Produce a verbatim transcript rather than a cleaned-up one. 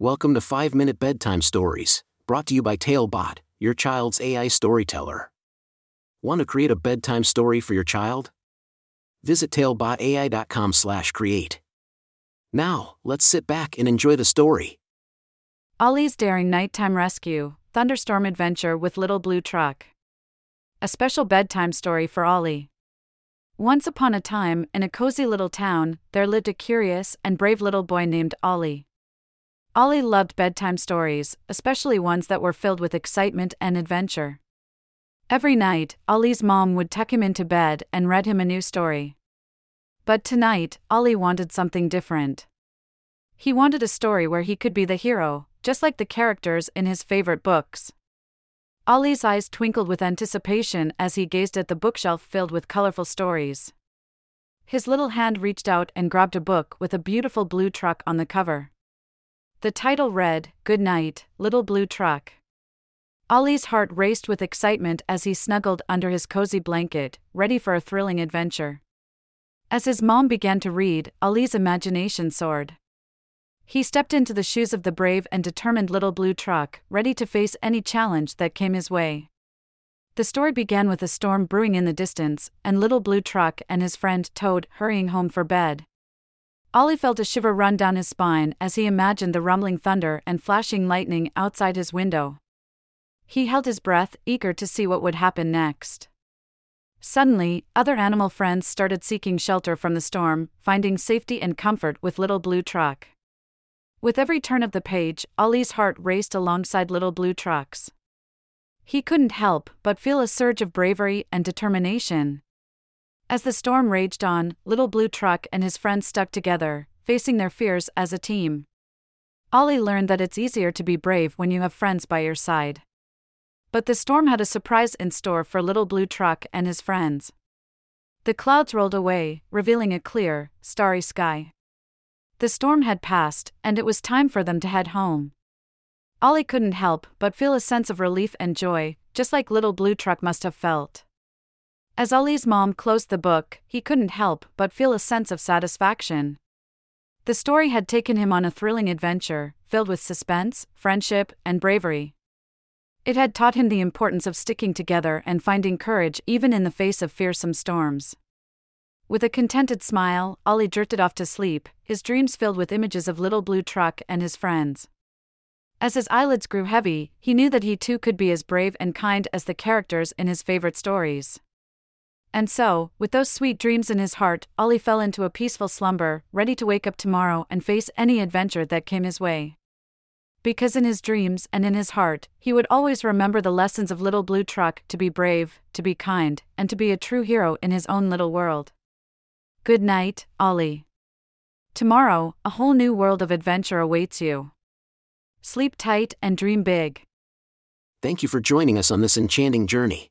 Welcome to five minute Bedtime Stories, brought to you by TaleBot, your child's A I storyteller. Want to create a bedtime story for your child? Visit TaleBot A I dot com slash create. Now, let's sit back and enjoy the story. Ollie's Daring Nighttime Rescue, Thunderstorm Adventure with Little Blue Truck. A special bedtime story for Ollie. Once upon a time, in a cozy little town, there lived a curious and brave little boy named Ollie. Ollie loved bedtime stories, especially ones that were filled with excitement and adventure. Every night, Ollie's mom would tuck him into bed and read him a new story. But tonight, Ollie wanted something different. He wanted a story where he could be the hero, just like the characters in his favorite books. Ollie's eyes twinkled with anticipation as he gazed at the bookshelf filled with colorful stories. His little hand reached out and grabbed a book with a beautiful blue truck on the cover. The title read, "Good Night, Little Blue Truck." Ollie's heart raced with excitement as he snuggled under his cozy blanket, ready for a thrilling adventure. As his mom began to read, Ollie's imagination soared. He stepped into the shoes of the brave and determined Little Blue Truck, ready to face any challenge that came his way. The story began with a storm brewing in the distance, and Little Blue Truck and his friend Toad hurrying home for bed. Ollie felt a shiver run down his spine as he imagined the rumbling thunder and flashing lightning outside his window. He held his breath, eager to see what would happen next. Suddenly, other animal friends started seeking shelter from the storm, finding safety and comfort with Little Blue Truck. With every turn of the page, Ollie's heart raced alongside Little Blue Truck's. He couldn't help but feel a surge of bravery and determination. As the storm raged on, Little Blue Truck and his friends stuck together, facing their fears as a team. Ollie learned that it's easier to be brave when you have friends by your side. But the storm had a surprise in store for Little Blue Truck and his friends. The clouds rolled away, revealing a clear, starry sky. The storm had passed, and it was time for them to head home. Ollie couldn't help but feel a sense of relief and joy, just like Little Blue Truck must have felt. As Ollie's mom closed the book, he couldn't help but feel a sense of satisfaction. The story had taken him on a thrilling adventure, filled with suspense, friendship, and bravery. It had taught him the importance of sticking together and finding courage even in the face of fearsome storms. With a contented smile, Ollie drifted off to sleep, his dreams filled with images of Little Blue Truck and his friends. As his eyelids grew heavy, he knew that he too could be as brave and kind as the characters in his favorite stories. And so, with those sweet dreams in his heart, Ollie fell into a peaceful slumber, ready to wake up tomorrow and face any adventure that came his way. Because in his dreams and in his heart, he would always remember the lessons of Little Blue Truck to be brave, to be kind, and to be a true hero in his own little world. Good night, Ollie. Tomorrow, a whole new world of adventure awaits you. Sleep tight and dream big. Thank you for joining us on this enchanting journey.